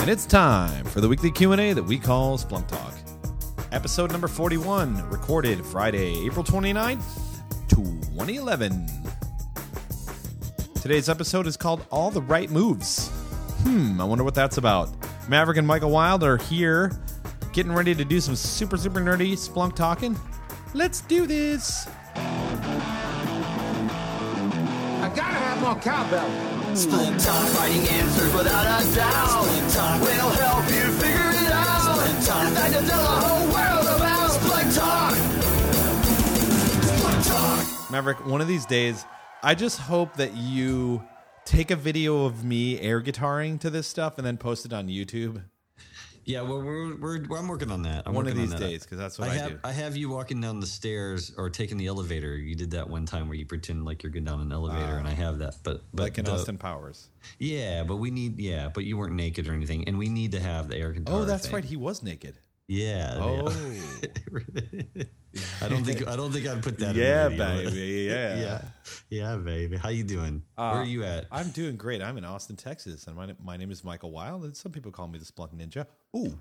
And it's time for the weekly Q&A that we call Splunk Talk. Episode number 41, recorded Friday, April 29th, 2011. Today's episode is called All the Right Moves. I wonder what that's about. Maverick and Michael Wilde are here, getting ready to do some super, super nerdy Splunk talking. Let's do this. I gotta have more cowbell. Splunk Talk, finding answers without a doubt. Splunk Talk, we'll help you figure it out. Splunk Talk, it's time to tell the whole world about Splunk Talk. Splunk Talk. Maverick, one of these days, I just hope that you take a video of me air guitaring to this stuff and then post it on YouTube. Yeah, well, I'm working on that. One of these days, because that's what I do. I have you walking down the stairs or taking the elevator. You did that one time where you pretend like you're going down an elevator, and I have that. But like in Austin Powers. Yeah, but but you weren't naked or anything, and we need to have the air conditioner. Oh, that's right. He was naked. Yeah. Oh. Yeah. I don't think I'd put that in the video. Baby. Yeah, baby. How you doing? Where are you at? I'm doing great. I'm in Austin, Texas, and my name is Michael Wilde, and some people call me the Splunk Ninja. Ooh.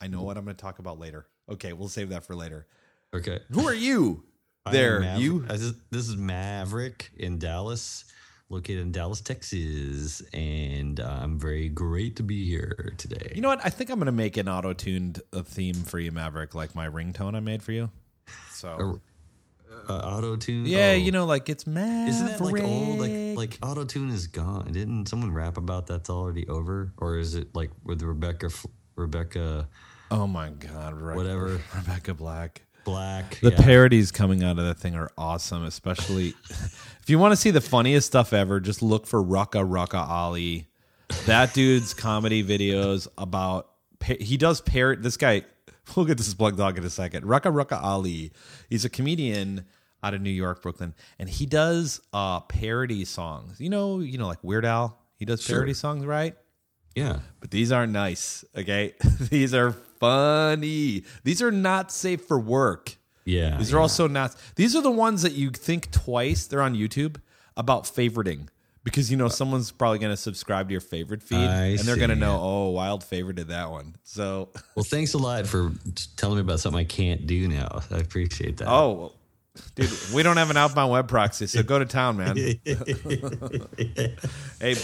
I know what I'm going to talk about later. Okay, we'll save that for later. Okay. Who are you? This is Maverick in Dallas, located in Dallas, Texas, and I'm very great to be here today. You know what? I think I'm going to make an auto-tuned theme for you, Maverick, like my ringtone I made for you. So auto-tune? Yeah, like it's Maverick. Isn't that like old? Like auto-tune is gone. Didn't someone rap about that's already over? Or is it like with Rebecca? Oh my God! Whatever. Rebecca Black. The parodies coming out of that thing are awesome, especially if you want to see the funniest stuff ever, just look for Rucka Rucka Ali. That dude's comedy videos about he does parrot this guy. We'll get to Splunk Talk in a second. Rucka Rucka Ali. He's a comedian out of New York, Brooklyn, and he does parody songs. Like Weird Al. He does parody songs, right? Yeah. But these aren't nice, okay? These are funny. These are not safe for work. Yeah. These are also not. These are the ones that you think twice. They're on YouTube about favoriting because, someone's probably going to subscribe to your favorite feed and they're going to know, Wild favorited that one. So. Well, thanks a lot for telling me about something I can't do now. I appreciate that. Oh, dude, we don't have an outbound web proxy, so go to town, man. Hey,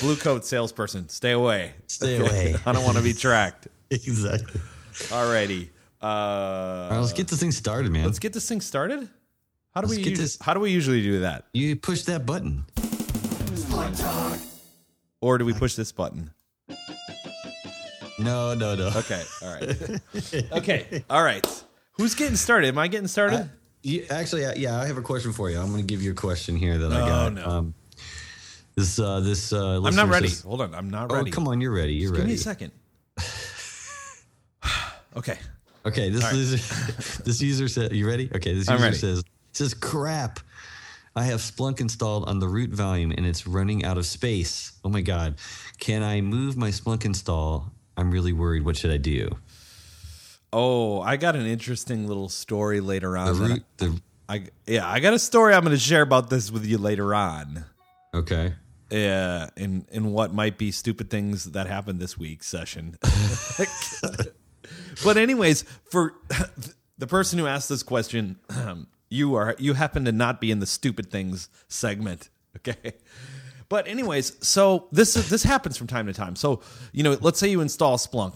Blue Coat salesperson, stay away. I don't want to be tracked. Exactly. Alrighty. All right, let's get this thing started, man. How do we usually do that? You push that button. Or do we push this button? No. Okay. All right. Who's getting started? Am I getting started? I have a question for you. I'm going to give you a question here that I got. Oh, no. I'm not ready. Hold on. I'm not ready. Oh, come on. You're ready. Just ready. Give me a second. Okay. This user said, you ready? Okay. This user says, crap. I have Splunk installed on the root volume and it's running out of space. Oh my God. Can I move my Splunk install? I'm really worried. What should I do? Oh, I got an interesting little story later on. I got a story I'm going to share about this with you later on. Okay. Yeah, in what might be stupid things that happened this week's session. But anyways, for the person who asked this question, you happen to not be in the stupid things segment, okay? But anyways, so this happens from time to time. So, let's say you install Splunk.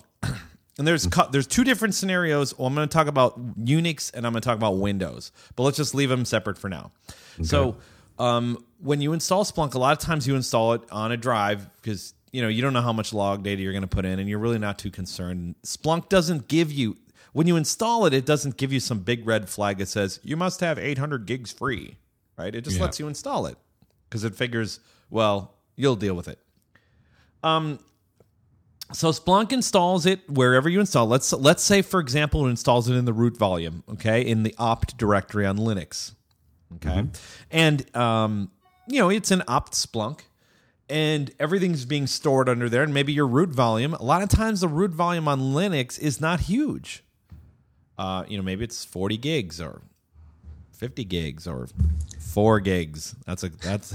And there's two different scenarios. Well, I'm going to talk about Unix and I'm going to talk about Windows, but let's just leave them separate for now. Okay. So when you install Splunk, a lot of times you install it on a drive because you don't know how much log data you're going to put in, and you're really not too concerned. Splunk doesn't give you when you install it; it doesn't give you some big red flag that says you must have 800 gigs free, right? It just lets you install it because it figures, well, you'll deal with it. So Splunk installs it wherever you install. Let's say, for example, it installs it in the root volume, okay, in the opt directory on Linux, okay, and it's an opt Splunk, and everything's being stored under there, and maybe your root volume. A lot of times, the root volume on Linux is not huge. Maybe it's 40 gigs or 50 gigs or 4 gigs. That's for that's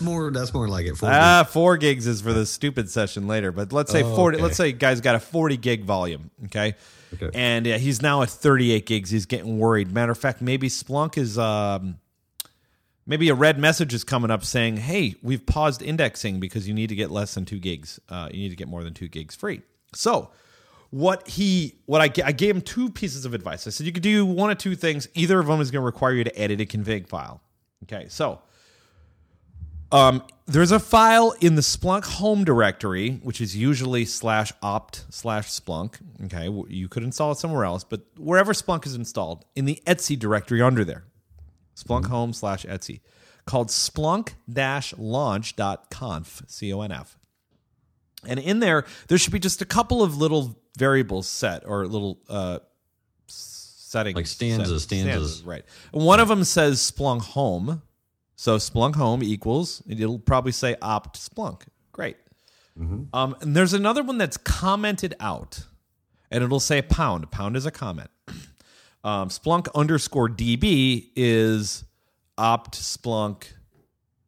more like it. 4 gigs is for the stupid session later. But let's say 40. Okay. Let's say guy's got a 40 gig volume. Okay. And he's now at 38 gigs. He's getting worried. Matter of fact, maybe Splunk is maybe a red message is coming up saying, "Hey, we've paused indexing because you need to get less than 2 gigs. You need to get more than 2 gigs free." So I gave him two pieces of advice. I said, you could do one of two things. Either of them is going to require you to edit a config file. Okay, so there's a file in the Splunk home directory, which is usually /opt/Splunk. Okay, you could install it somewhere else, but wherever Splunk is installed, in the Etsy directory under there, Splunk home /Etsy, called splunk-launch.conf, C-O-N-F. And in there should be just a couple of little variables set or little settings. Like stanzas. Right. One of them says Splunk home. So Splunk home equals, it'll probably say opt Splunk. Great. Mm-hmm. And there's another one that's commented out. And it'll say pound. Pound is a comment. Splunk _DB is opt Splunk.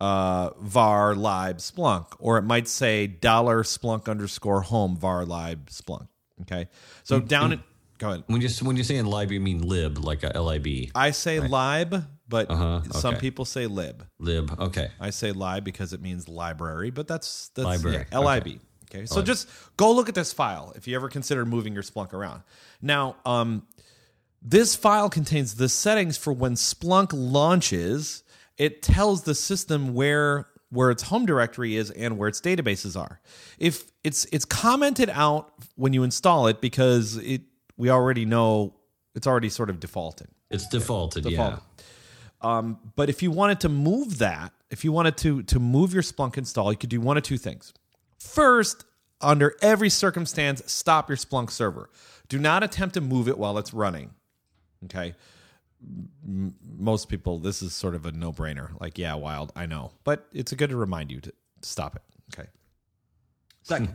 Var lib Splunk, or it might say $Splunk _home var lib Splunk. Okay, so down at go ahead. When you say in lib, you mean lib, like a lib. I say right? Lib, but okay. Some people say lib. Lib, okay. I say lib because it means library, but that's library. Yeah, lib. Okay, so just go look at this file if you ever consider moving your Splunk around. Now, this file contains the settings for when Splunk launches. It tells the system where its home directory is and where its databases are. If it's commented out when you install it because we already know it's already sort of defaulted. It's defaulted, yeah. But if you wanted to move that, if you wanted to move your Splunk install, you could do one of two things. First, under every circumstance, stop your Splunk server. Do not attempt to move it while it's running. Okay. Most people, this is sort of a no-brainer. Like, yeah, Wilde, I know. But it's good to remind you to stop it. Okay. Second,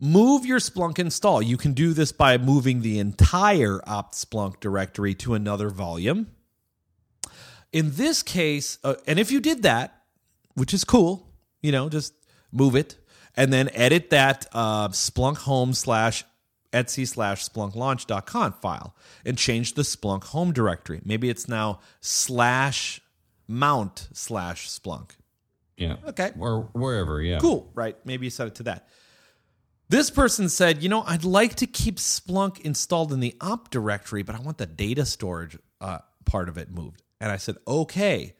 move your Splunk install. You can do this by moving the entire opt Splunk directory to another volume. In this case, and if you did that, which is cool, just move it, and then edit that Splunk home /Etsy /splunk-launch.conf file and change the Splunk home directory. Maybe it's now /mount /Splunk. Yeah. Okay. Or wherever, yeah. Cool, right. Maybe you set it to that. This person said, I'd like to keep Splunk installed in the op directory, but I want the data storage part of it moved. And I said, okay.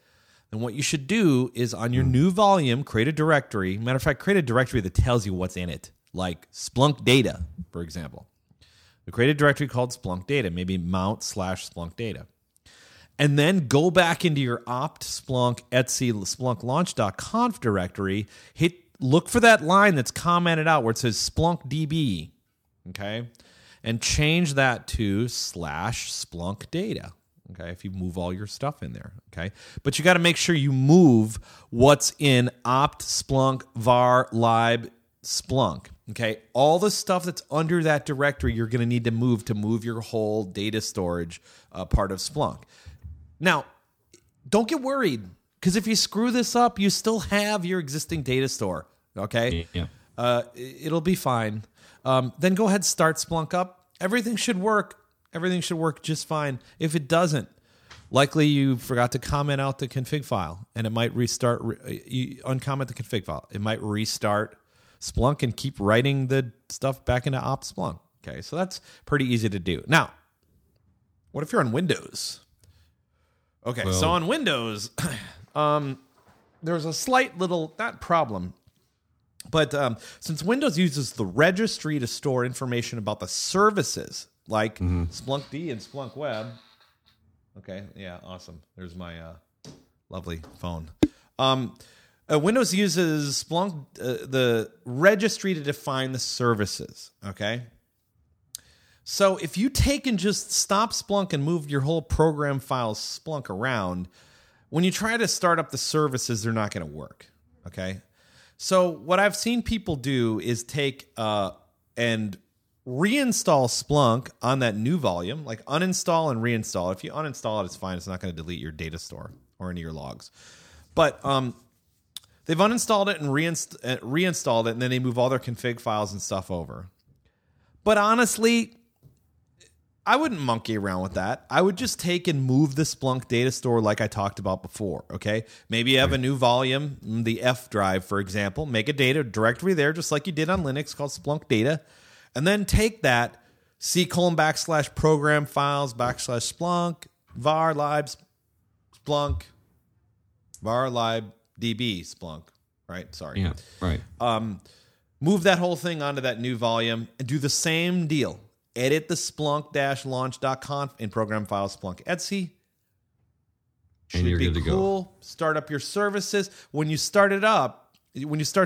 Then what you should do is on your new volume, create a directory. Matter of fact, create a directory that tells you what's in it. Like Splunk data, for example. We create a directory called Splunk data, maybe mount /Splunk data. And then go back into your opt Splunk Etsy Splunk launch.conf directory, look for that line that's commented out where it says Splunk DB, okay? And change that to /Splunk data, okay? If you move all your stuff in there, okay? But you got to make sure you move what's in opt Splunk var lib Splunk. Okay, all the stuff that's under that directory, you're going to need to move your whole data storage part of Splunk. Now, don't get worried, because if you screw this up, you still have your existing data store. Okay, yeah. It'll be fine. Then go ahead, start Splunk up. Everything should work. Everything should work just fine. If it doesn't, likely you forgot to comment out the config file, and it might restart. You uncomment the config file. It might restart Splunk and keep writing the stuff back into op Splunk. Okay, so that's pretty easy to do. Now, what if you're on Windows? Okay, so on Windows, there's a slight little, not problem, but since Windows uses the registry to store information about the services, like Splunk D and Splunk Web. Okay, yeah, awesome. There's my lovely phone. Windows uses Splunk, the registry, to define the services, okay? So if you take and just stop Splunk and move your whole program file Splunk around, when you try to start up the services, they're not going to work, okay? So what I've seen people do is take and reinstall Splunk on that new volume, like uninstall and reinstall. If you uninstall it, it's fine. It's not going to delete your data store or any of your logs. But they've uninstalled it and reinstalled it, and then they move all their config files and stuff over. But honestly, I wouldn't monkey around with that. I would just take and move the Splunk data store like I talked about before, okay? Maybe you have a new volume, the F drive, for example. Make a data directory there, just like you did on Linux, called Splunk data. And then take that c:\program files\splunk var lib db splunk, right? Sorry. Yeah, right. Move that whole thing onto that new volume and do the same deal. Edit the splunk-launch.conf in program files splunk etc. Should be cool. Go. Start up your services. When you start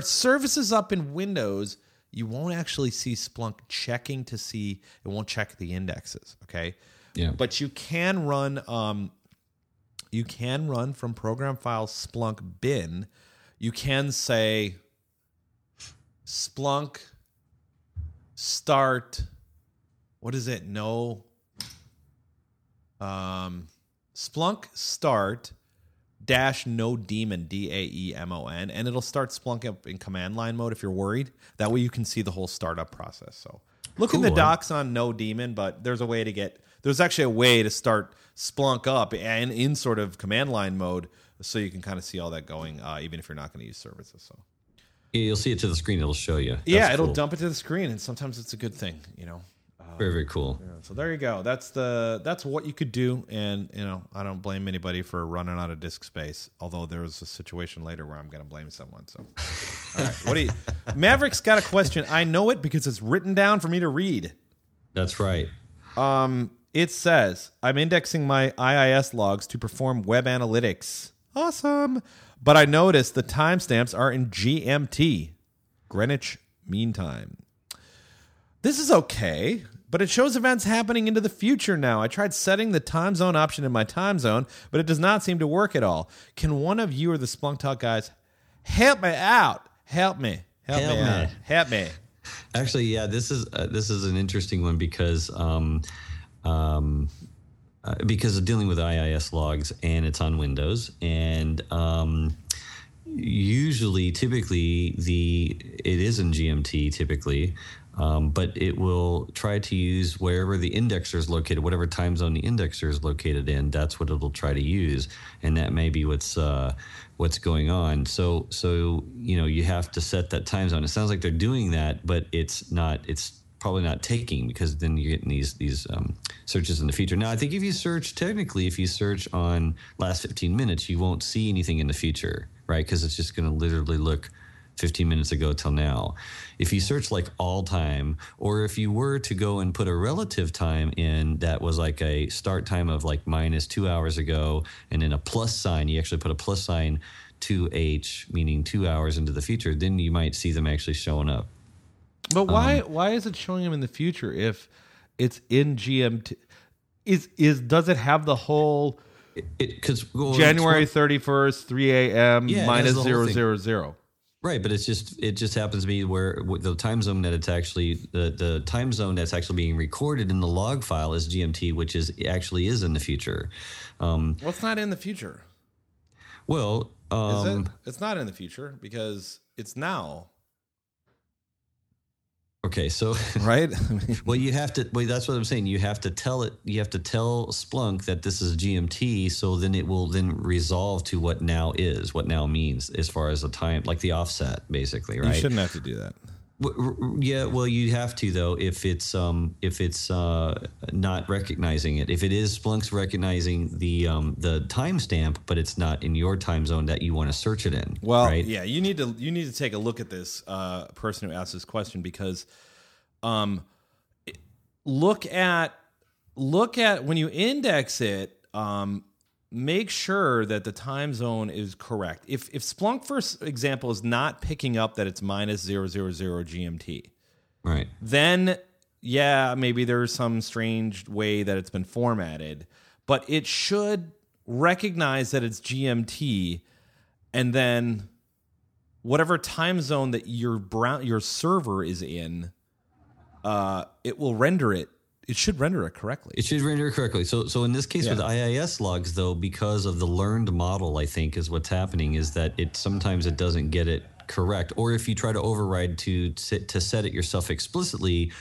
services up in Windows, you won't actually see Splunk checking to see, it won't check the indexes, okay? Yeah. But you can run from program files Splunk bin. You can say Splunk start, what is it? No. Splunk start -nodemon, daemon, and it'll start Splunk up in command line mode if you're worried. That way you can see the whole startup process. So look in the docs on nodemon, but there's actually a way to start Splunk up and in sort of command line mode, so you can kind of see all that going, even if you're not going to use services. So you'll see it to the screen. It'll show you. It'll dump it to the screen, and sometimes it's a good thing, you know. Very, very cool. Yeah, so there you go. That's what you could do. And, you know, I don't blame anybody for running out of disk space, although there's a situation later where I'm going to blame someone. So, all right. Maverick's got a question. I know it because it's written down for me to read. That's right. It says, I'm indexing my IIS logs to perform web analytics. Awesome. But I noticed the timestamps are in GMT, Greenwich Mean Time. This is okay, but it shows events happening into the future now. I tried setting the time zone option in my time zone, but it does not seem to work at all. Can one of you or the Splunk Talk guys help me out? Help me. Actually, yeah, this is an interesting one because of dealing with IIS logs, and it's on Windows, and it is in GMT typically. But it will try to use wherever the indexer is located, whatever time zone the indexer is located in. That's what it'll try to use, and that may be what's going on. So you know, you have to set that time zone. It sounds like they're doing that, but it's not. It's probably not taking, because then you're getting these searches in the future. Now, I think if you search on last 15 minutes, you won't see anything in the future, right? Because it's just going to literally look 15 minutes ago till now. If you search like all time, or if you were to go and put a relative time in that was like a start time of like -2 hours ago, and then a plus sign, you actually put a plus sign 2H, meaning 2 hours into the future, then you might see them actually showing up. But why is it showing them in the future if it's in GMT? Does it have the whole January 31st, 3 a.m., -000? Right, but it just happens to be where the time zone that it's actually the time zone that's actually being recorded in the log file is GMT, which is in the future. Well, it's not in the future. Well, is it? It's not in the future because it's now. Okay, so right. Well, you have to. Well, that's what I'm saying. You have to tell it. You have to tell Splunk that this is GMT. So then it will then resolve to what now is, what now means, as far as the time, like the offset, basically. Right. You shouldn't have to do that. Yeah. Well, you have to though if it's not recognizing it. If it is Splunk's recognizing the timestamp, but it's not in your time zone that you want to search it in. Well, right? Yeah. You need to take a look at this person who asked this question, because look at when you index it. Make sure that the time zone is correct. If Splunk, for example, is not picking up that it's -000 GMT, right? Then, yeah, maybe there's some strange way that it's been formatted, but it should recognize that it's GMT, and then whatever time zone that your server is in it will render it. It should render it correctly. It should render it correctly. So in this case with IIS logs, though, because of the learned model, I think, is what's happening, is that it sometimes it doesn't get it correct. Or if you try to override to set it yourself explicitly,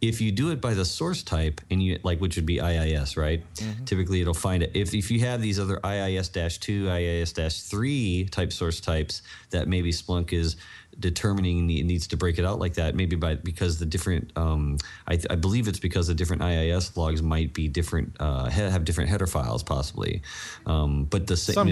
if you do it by the source type, and you like, which would be IIS, right? Mm-hmm. Typically, it'll find it. If you have these other IIS-2, IIS-3 type source types that maybe Splunk is determining needs to break it out like that, maybe because the different, I believe it's because the different IIS logs might be different, have different header files possibly, but the same,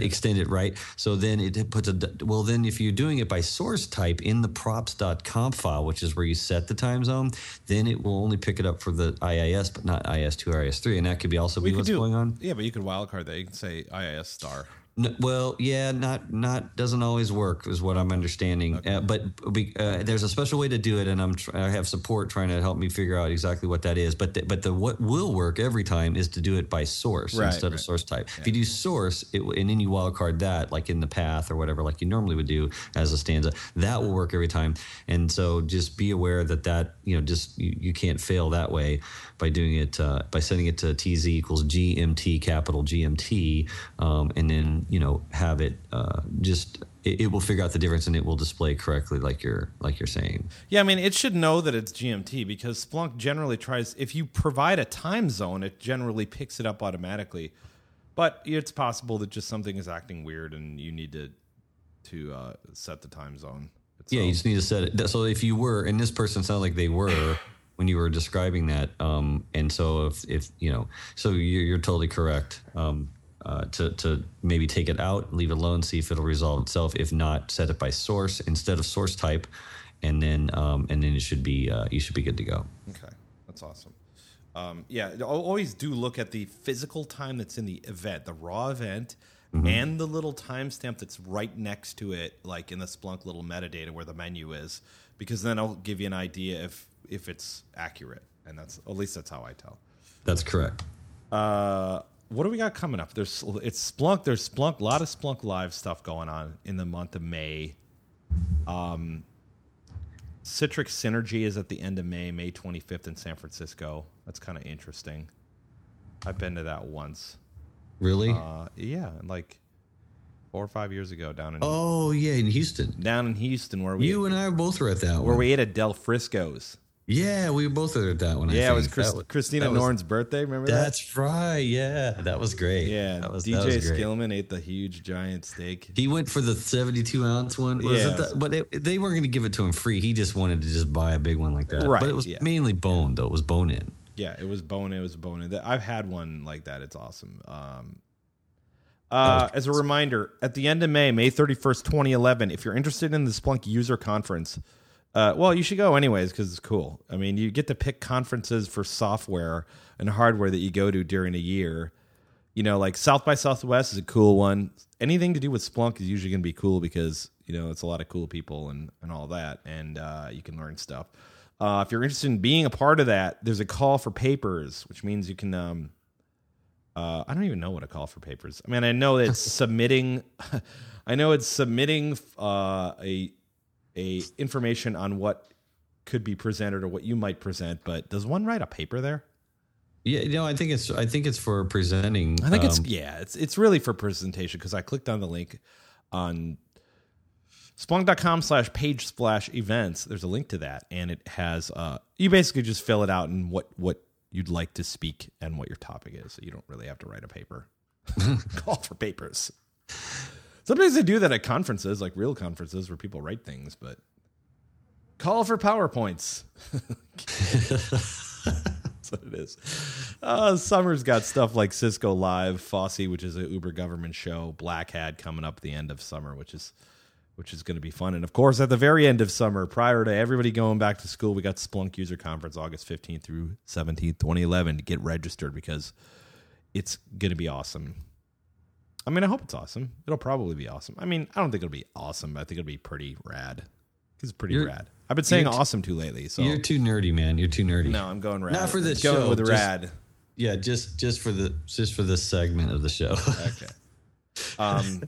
extend it, right? So then it puts then if you're doing it by source type in the props.conf file, which is where you set the time zone, then it will only pick it up for the IIS, but not IIS2 or IIS3, and that could be also be what's going on. Yeah, but you could wildcard that. You can say IIS star. No, well, yeah, not doesn't always work is what I'm understanding. Okay. But there's a special way to do it, and I have support trying to help me figure out exactly what that is. But what will work every time is to do it by source instead of source type. Yeah. If you do source and then you wildcard that, like in the path or whatever, like you normally would do as a stanza, that will work every time. And so just be aware that you can't fail that way by doing it by setting it to TZ equals GMT capital GMT, and then. Have it it will figure out the difference and it will display correctly like you're saying. Yeah, I mean, it should know that it's GMT because Splunk generally tries, if you provide a time zone, it generally picks it up automatically. But it's possible that just something is acting weird and you need to set the time zone. Yeah, you just need to set it. So if you were, and this person sounded like they were when you were describing that, and so if you're totally correct. To maybe take it out, leave it alone, see if it'll resolve itself. If not, set it by source instead of source type, and then it should be you should be good to go. Okay, that's awesome. Always do look at the physical time that's in the event, the raw event, mm-hmm. and the little timestamp that's right next to it, like in the Splunk little metadata where the menu is, because then I'll give you an idea if it's accurate, and that's at least that's how I tell. That's correct. What do we got coming up? It's Splunk. There's Splunk. A lot of Splunk Live stuff going on in the month of May. Citrix Synergy is at the end of May 25th in San Francisco. That's kind of interesting. I've been to that once. Really? Yeah, like 4 or 5 years ago down in. Oh yeah, in Houston. Down in Houston, where we. You and I both were at that one. Where we ate at Del Frisco's. Yeah, we both heard that one. Yeah, I think. It was Christina Noren's birthday. Remember that? That's right. Yeah, that was great. Yeah, DJ Skillman ate the huge giant steak. He went for the 72-ounce one. They weren't going to give it to him free. He just wanted to just buy a big one like that. Right. But it was mainly bone, though. It was bone in. Yeah, it was bone in. It was bone in. I've had one like that. It's awesome. As a reminder, at the end of May 31st, 2011, if you're interested in the Splunk User Conference. You should go anyways because it's cool. I mean, you get to pick conferences for software and hardware that you go to during a year. Like South by Southwest is a cool one. Anything to do with Splunk is usually going to be cool because, it's a lot of cool people and all that. And you can learn stuff. If you're interested in being a part of that, there's a call for papers, which means you can... I don't even know what a call for papers. I mean, I know it's submitting... I know it's submitting a information on what could be presented or what you might present, but does one write a paper there? Yeah, I think it's for presenting. I think it's really for presentation because I clicked on the link on Splunk.com/page/events. There's a link to that, and it has you basically just fill it out and what you'd like to speak and what your topic is. So you don't really have to write a paper. Call for papers. Sometimes they do that at conferences, like real conferences where people write things, but call for PowerPoints. That's what it is. Summer's got stuff like Cisco Live, Fosse, which is an Uber government show, Black Hat coming up at the end of summer, which is going to be fun. And, of course, at the very end of summer, prior to everybody going back to school, we got Splunk User Conference August 15th through 17th, 2011. Get registered because it's going to be awesome. I mean, I hope it's awesome. It'll probably be awesome. I mean, I don't think it'll be awesome. I think it'll be pretty rad. It's pretty rad. I've been saying awesome too lately. So you're too nerdy, man. You're too nerdy. No, I'm going rad. Not for this show. Go with rad. Yeah, just for this segment of the show. Okay.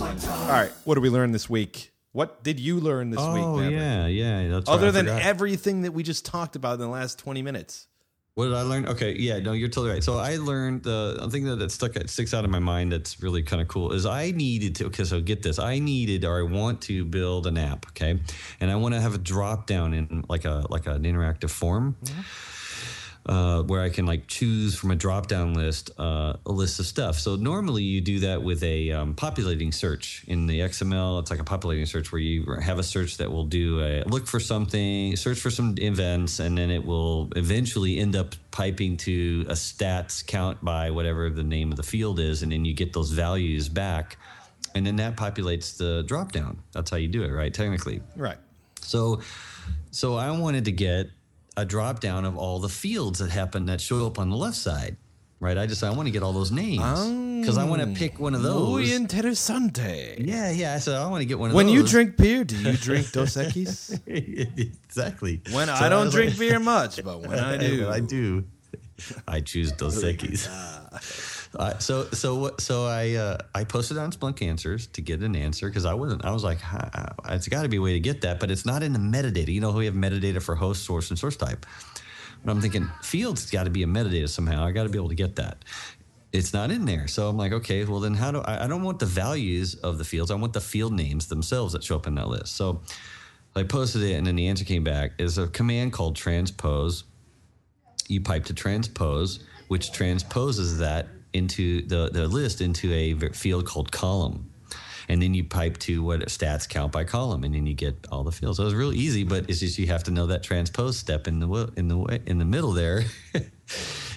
All right, what did we learn this week? What did you learn this week, Maverick? Yeah. That's Other right, than forgot. Everything that we just talked about in the last 20 minutes. What did I learn? Okay, yeah, no, you're totally right. So I learned the thing that sticks out in my mind that's really kind of cool is I want to build an app, okay? And I want to have a drop down in like an interactive form. Mm-hmm. Where I can choose from a drop-down list a list of stuff. So normally you do that with a populating search in the XML. It's like a populating search where you have a search that will do a look for something, search for some events, and then it will eventually end up piping to a stats count by whatever the name of the field is, and then you get those values back, and then that populates the drop-down. That's how you do it, right? Technically, right. So I wanted to get a drop down of all the fields that show up on the left side, right? I want to get all those names because I want to pick one of those. Muy interesante. Yeah. So I want to get one of those. When you drink beer, do you drink Dos Equis? Exactly. I don't drink beer much, but when I do. I choose Dos Equis. I posted on Splunk Answers to get an answer because it's got to be a way to get that, but it's not in the metadata. You know, we have metadata for host, source, and source type. But I'm thinking fields has got to be a metadata somehow. I got to be able to get that. It's not in there. So I'm like, okay, well then how do I don't want the values of the fields. I want the field names themselves that show up in that list. So I posted it and then the answer came back. It's a command called transpose. You pipe to transpose, which transposes that into the list into a field called column. And then you pipe to what stats count by column, and then you get all the fields. So it was real easy, but it's just you have to know that transpose step in the middle there.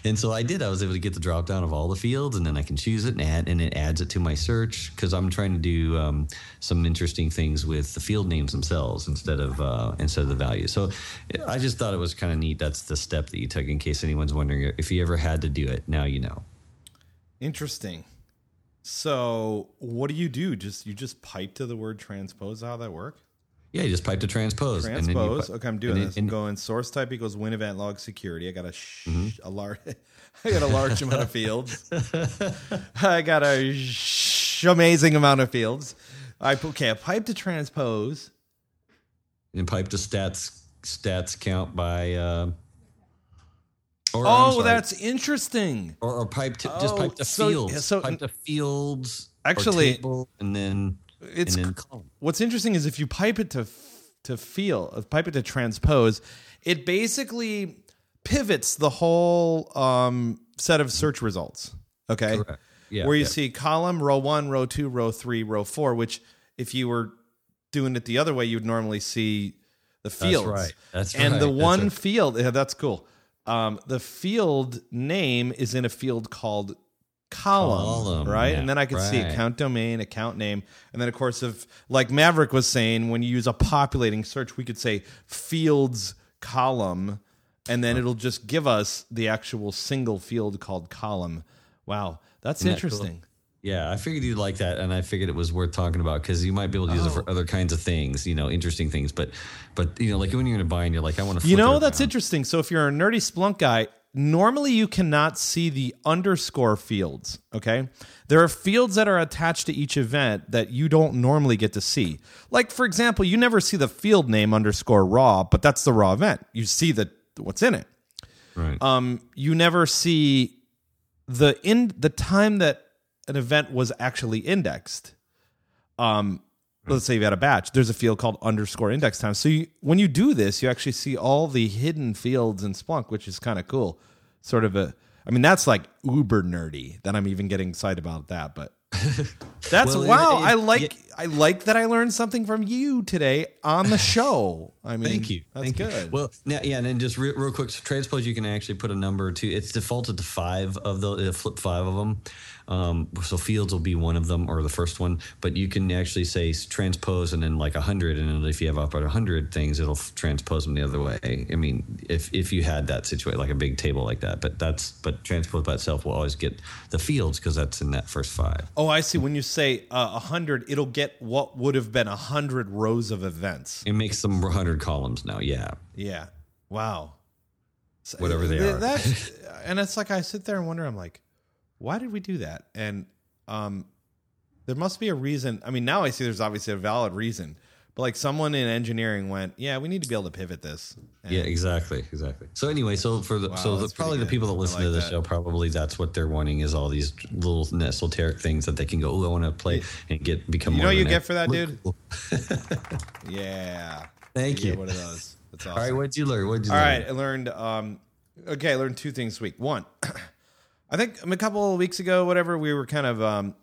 And so I did. I was able to get the drop down of all the fields, and then I can choose it and it adds it to my search because I'm trying to do some interesting things with the field names themselves instead of the value. So I just thought it was kind of neat. That's the step that you took in case anyone's wondering if you ever had to do it. Now you know. Interesting. So what do you do? You just pipe to the word transpose. How that work? Yeah, you just pipe to transpose. Transpose. Okay, I'm doing this. I'm going source type equals win event log security. I got a large amount of fields. I got a amazing amount of fields. I pipe to transpose. And pipe to stats count by. That's interesting. Or pipe to pipe to fields. Yeah, pipe to fields. Actually, or table, and then it's and then what's interesting is if you pipe it to field, pipe it to transpose, it basically pivots the whole set of search results. Okay, correct. Yeah, where you see column, row 1, row 2, row 3, row 4. Which if you were doing it the other way, you'd normally see the fields. That's right. And the one field. Yeah, that's cool. The field name is in a field called column, right? Yeah, and then I can see account domain, account name. And then, of course, if like Maverick was saying, when you use a populating search, we could say fields column, and then it'll just give us the actual single field called column. Wow, that's interesting. Cool? Yeah, I figured you'd like that, and I figured it was worth talking about because you might be able to use it for other kinds of things, interesting things. But like when you're in a bind, you're like, I want to flip it around. That's interesting. So if you're a nerdy Splunk guy, normally you cannot see the underscore fields, okay? There are fields that are attached to each event that you don't normally get to see. Like, for example, you never see the field name underscore raw, but that's the raw event. You see what's in it. Right. You never see the time that an event was actually indexed. Let's say you had a batch. There's a field called underscore index time. So when you do this, you actually see all the hidden fields in Splunk, which is kind of cool. That's like uber nerdy that I'm even getting excited about that. But that's I like that I learned something from you today on the show. I mean, thank you. That's good. Well, now, and then just real quick, so transpose, you can actually put a number to. It's defaulted to 5 of the flip 5 of them. So fields will be one of them or the first one, but you can actually say transpose and then like 100, and then if you have up at 100 things, it'll transpose them the other way. I mean, if you had that situation like a big table like that, but transpose by itself will always get the fields because that's in that first 5. Oh, I see. When you say 100, it'll get what would have been 100 rows of events. It makes them 100 columns now. Yeah. Yeah. Wow. So whatever they are. And it's like I sit there and wonder. I'm like, why did we do that? And There must be a reason. I mean, now I see there's obviously a valid reason, but like someone in engineering went, yeah, we need to be able to pivot this. And yeah, exactly. So anyway, so probably the people that listen to this show, probably that's what they're wanting is all these little esoteric things that they can go, oh, I want to play and become. You know what you get for that, dude? Yeah. Thank you. One of those. That's awesome. All right, what'd you learn? All right, I learned. I learned two things this week. One, I think a couple of weeks ago, whatever, we were kind of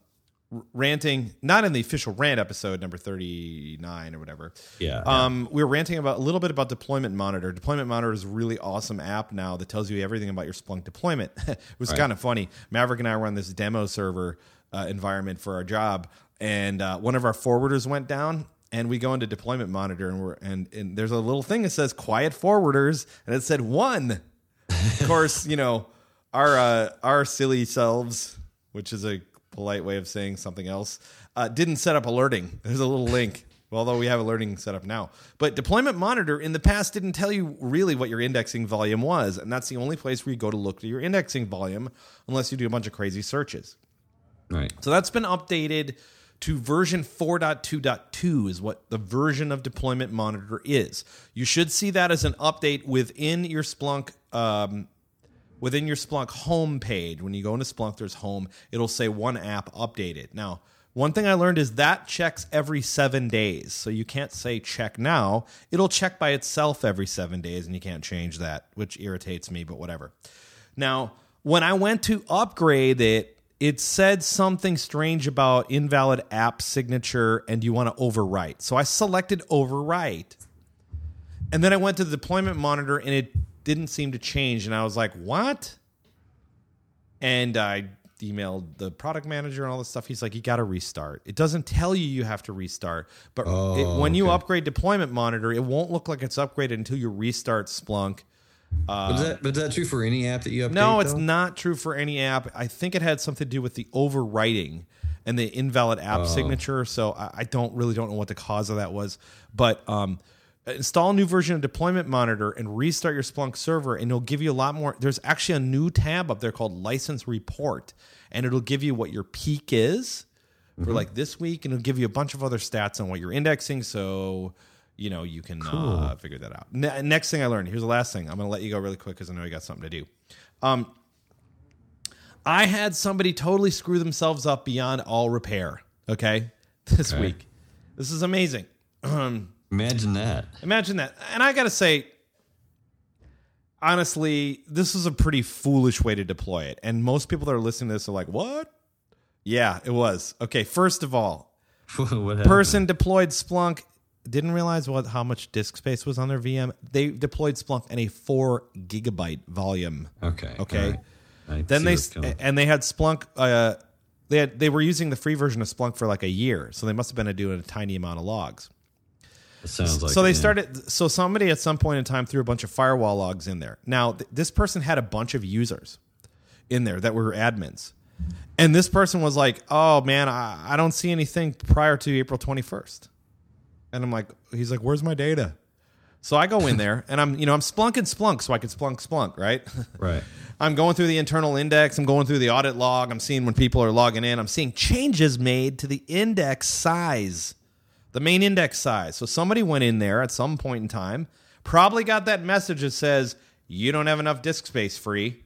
ranting, not in the official rant episode, number 39 or whatever. Yeah. We were ranting about a little bit about Deployment Monitor. Deployment Monitor is a really awesome app now that tells you everything about your Splunk deployment. It was kind of funny. Maverick and I were on this demo server environment for our job, and one of our forwarders went down. And we go into Deployment Monitor, and there's a little thing that says "Quiet Forwarders," and it said 1. Of course, you know our silly selves, which is a polite way of saying something else, didn't set up alerting. There's a little link, although we have alerting set up now. But Deployment Monitor in the past didn't tell you really what your indexing volume was, and that's the only place where you go to look at your indexing volume, unless you do a bunch of crazy searches. Right. So that's been updated to version 4.2.2 is what the version of Deployment Monitor is. You should see that as an update within your Splunk home page. When you go into Splunk, there's home. It'll say one app updated. Now, one thing I learned is that checks every 7 days. So you can't say check now. It'll check by itself every 7 days, and you can't change that, which irritates me, but whatever. Now, when I went to upgrade it, it said something strange about invalid app signature and you want to overwrite. So I selected overwrite. And then I went to the Deployment Monitor and it didn't seem to change. And I was like, what? And I emailed the product manager and all this stuff. He's like, you got to restart. It doesn't tell you you have to restart. But when you upgrade Deployment Monitor, it won't look like it's upgraded until you restart Splunk. But is that true for any app that you update? No, it's not true for any app. I think it had something to do with the overwriting and the invalid app signature. So I don't really know what the cause of that was. But install a new version of Deployment Monitor and restart your Splunk server, and it'll give you a lot more. There's actually a new tab up there called License Report, and it'll give you what your peak is for like this week, and it'll give you a bunch of other stats on what you're indexing. So you know, you can figure that out. Next thing I learned. Here's the last thing. I'm going to let you go really quick because I know you got something to do. I had somebody totally screw themselves up beyond all repair, this week. This is amazing. Imagine that. And I got to say, honestly, this is a pretty foolish way to deploy it. And most people that are listening to this are like, what? Yeah, it was. Okay, first of all, person deployed Splunk. Didn't realize how much disk space was on their VM. They deployed Splunk in a 4 gigabyte volume. Okay. Right. Then they had Splunk. They were using the free version of Splunk for like a year, so they must have been doing a tiny amount of logs. It sounds like. So they started. So somebody at some point in time threw a bunch of firewall logs in there. Now this person had a bunch of users in there that were admins, and this person was like, "Oh man, I don't see anything prior to April 21st." And I'm like, he's like, where's my data? So I go in there and I'm Splunking Splunk so I can Splunk, right? Right. I'm going through the internal index. I'm going through the audit log. I'm seeing when people are logging in. I'm seeing changes made to the index size, the main index size. So somebody went in there at some point in time, probably got that message that says, you don't have enough disk space free.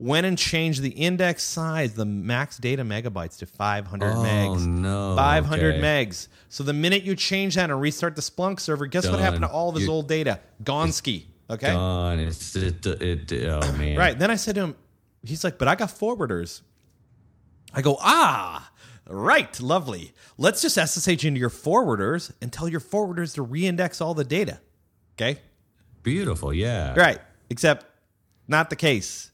Went and changed the index size, the max data megabytes to 500 megs. Oh, no. 500 megs. So the minute you change that and restart the Splunk server, guess what happened to all of his old data? Gonski. Okay? Gone. Oh, man. Right. Then I said to him, he's like, but I got forwarders. I go, right. Lovely. Let's just SSH into your forwarders and tell your forwarders to reindex all the data. Okay? Beautiful. Yeah. Right. Except not the case.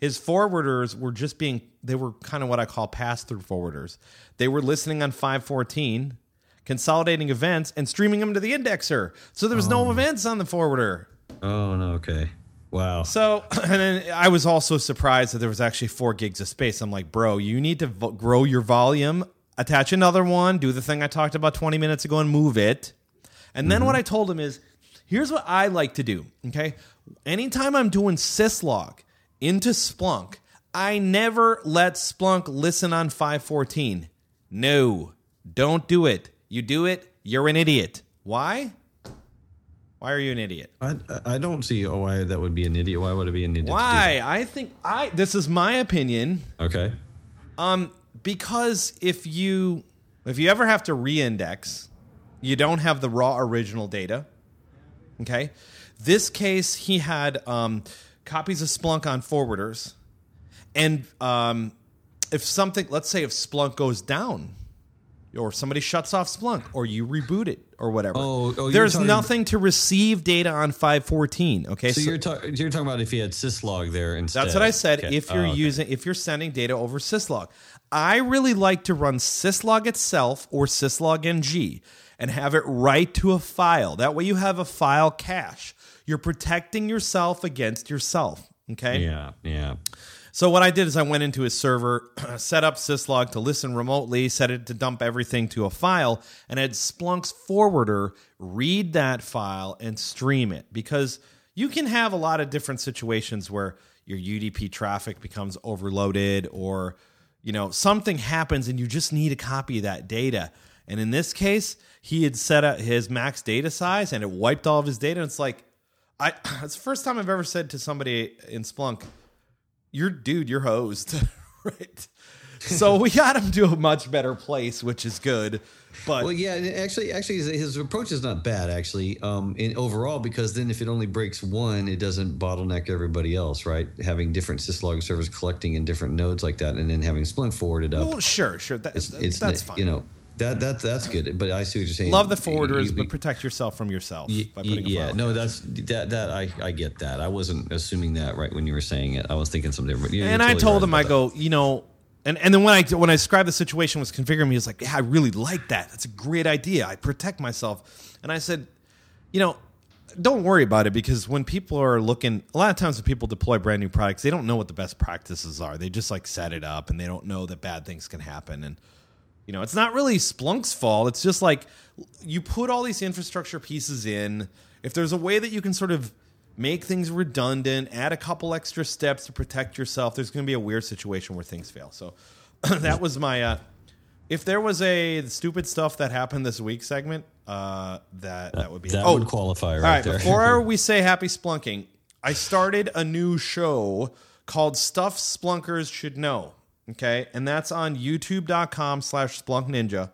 His forwarders were just they were kind of what I call pass-through forwarders. They were listening on 514, consolidating events, and streaming them to the indexer. So there was no events on the forwarder. Oh, no, okay. Wow. So, and then I was also surprised that there was actually 4 gigs of space. I'm like, bro, you need to grow your volume, attach another one, do the thing I talked about 20 minutes ago and move it. And then what I told him is, here's what I like to do, okay? Anytime I'm doing syslog into Splunk, I never let Splunk listen on 514. No, don't do it. You do it, you're an idiot. Why? Why are you an idiot? I don't see why that would be an idiot. Why would it be an idiot? Why? This is my opinion. Okay. Because if you ever have to reindex, you don't have the raw original data. Okay. This case, he had copies of Splunk on forwarders, and let's say if Splunk goes down, or somebody shuts off Splunk, or you reboot it, or whatever. There's nothing to receive data on 514. Okay, so you're talking about if you had syslog there instead. That's what I said. Okay. If you're sending data over syslog, I really like to run syslog itself or syslog ng and have it write to a file. That way, you have a file cache. You're protecting yourself against yourself. Okay. Yeah. Yeah. So what I did is I went into his server, set up syslog to listen remotely, set it to dump everything to a file, and had Splunk's forwarder read that file and stream it. Because you can have a lot of different situations where your UDP traffic becomes overloaded or, something happens and you just need a copy of that data. And in this case, he had set up his max data size and it wiped all of his data. And it's like, it's the first time I've ever said to somebody in Splunk, you're hosed, right? So we got him to a much better place, which is good. But actually, his approach is not bad, actually, in overall, because then if it only breaks one, it doesn't bottleneck everybody else, right? Having different syslog servers collecting in different nodes like that, and then having Splunk forwarded up. Well, sure, that's fine. That's good, but I see what you're saying. Love the forwarders, but protect yourself from yourself by putting a file. I get that. I wasn't assuming that right when you were saying it. I was thinking something different. And totally I told him, and then when I described the situation was configuring, he was like, yeah, I really like that. That's a great idea. I protect myself. And I said, don't worry about it, because when people are looking, a lot of times when people deploy brand new products, they don't know what the best practices are. They just set it up and they don't know that bad things can happen. And it's not really Splunk's fault. It's just you put all these infrastructure pieces in. If there's a way that you can sort of make things redundant, add a couple extra steps to protect yourself, there's going to be a weird situation where things fail. So that was my if there was a stupid stuff that happened this week segment, that would be that would qualify right there. All right, before we say happy Splunking, I started a new show called Stuff Splunkers Should Know. Okay, and that's on youtube.com/Splunk Ninja.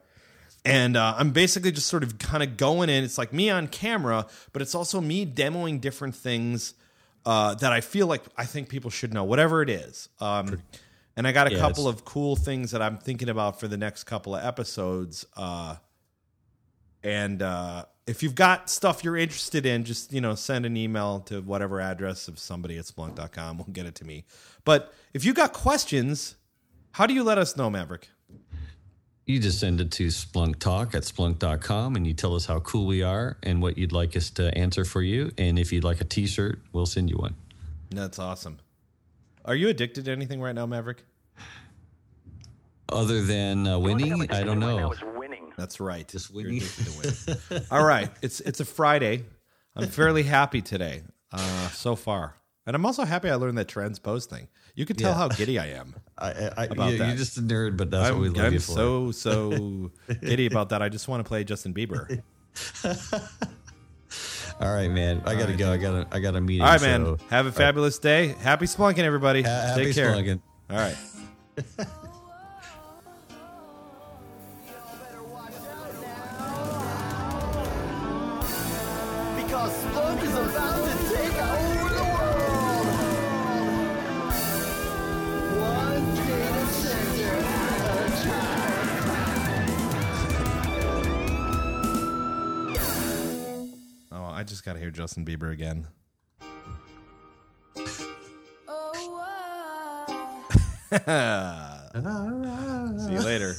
And I'm basically just sort of kind of going in. It's like me on camera, but it's also me demoing different things that I feel like I think people should know, whatever it is. And I got a couple of cool things that I'm thinking about for the next couple of episodes. And if you've got stuff you're interested in, just send an email to whatever address of somebody at Splunk.com. We'll get it to me. But if you got questions... How do you let us know, Maverick? You just send it to splunktalk@splunk.com, and you tell us how cool we are and what you'd like us to answer for you. And if you'd like a T-shirt, we'll send you one. That's awesome. Are you addicted to anything right now, Maverick? Other than winning? I don't know. Right now winning. That's right. Just winning. Win. All right. It's a Friday. I'm fairly happy today so far. And I'm also happy I learned that transpose thing. You can tell how giddy I am about that. You're just a nerd, but that's what we love you for. I'm so giddy about that. I just want to play Justin Bieber. All right, man. I got to go. I got a meeting. All right, man. Have a fabulous day. Happy Splunking, everybody. Take care. Happy Splunking. All right. I just got to hear Justin Bieber again. See you later.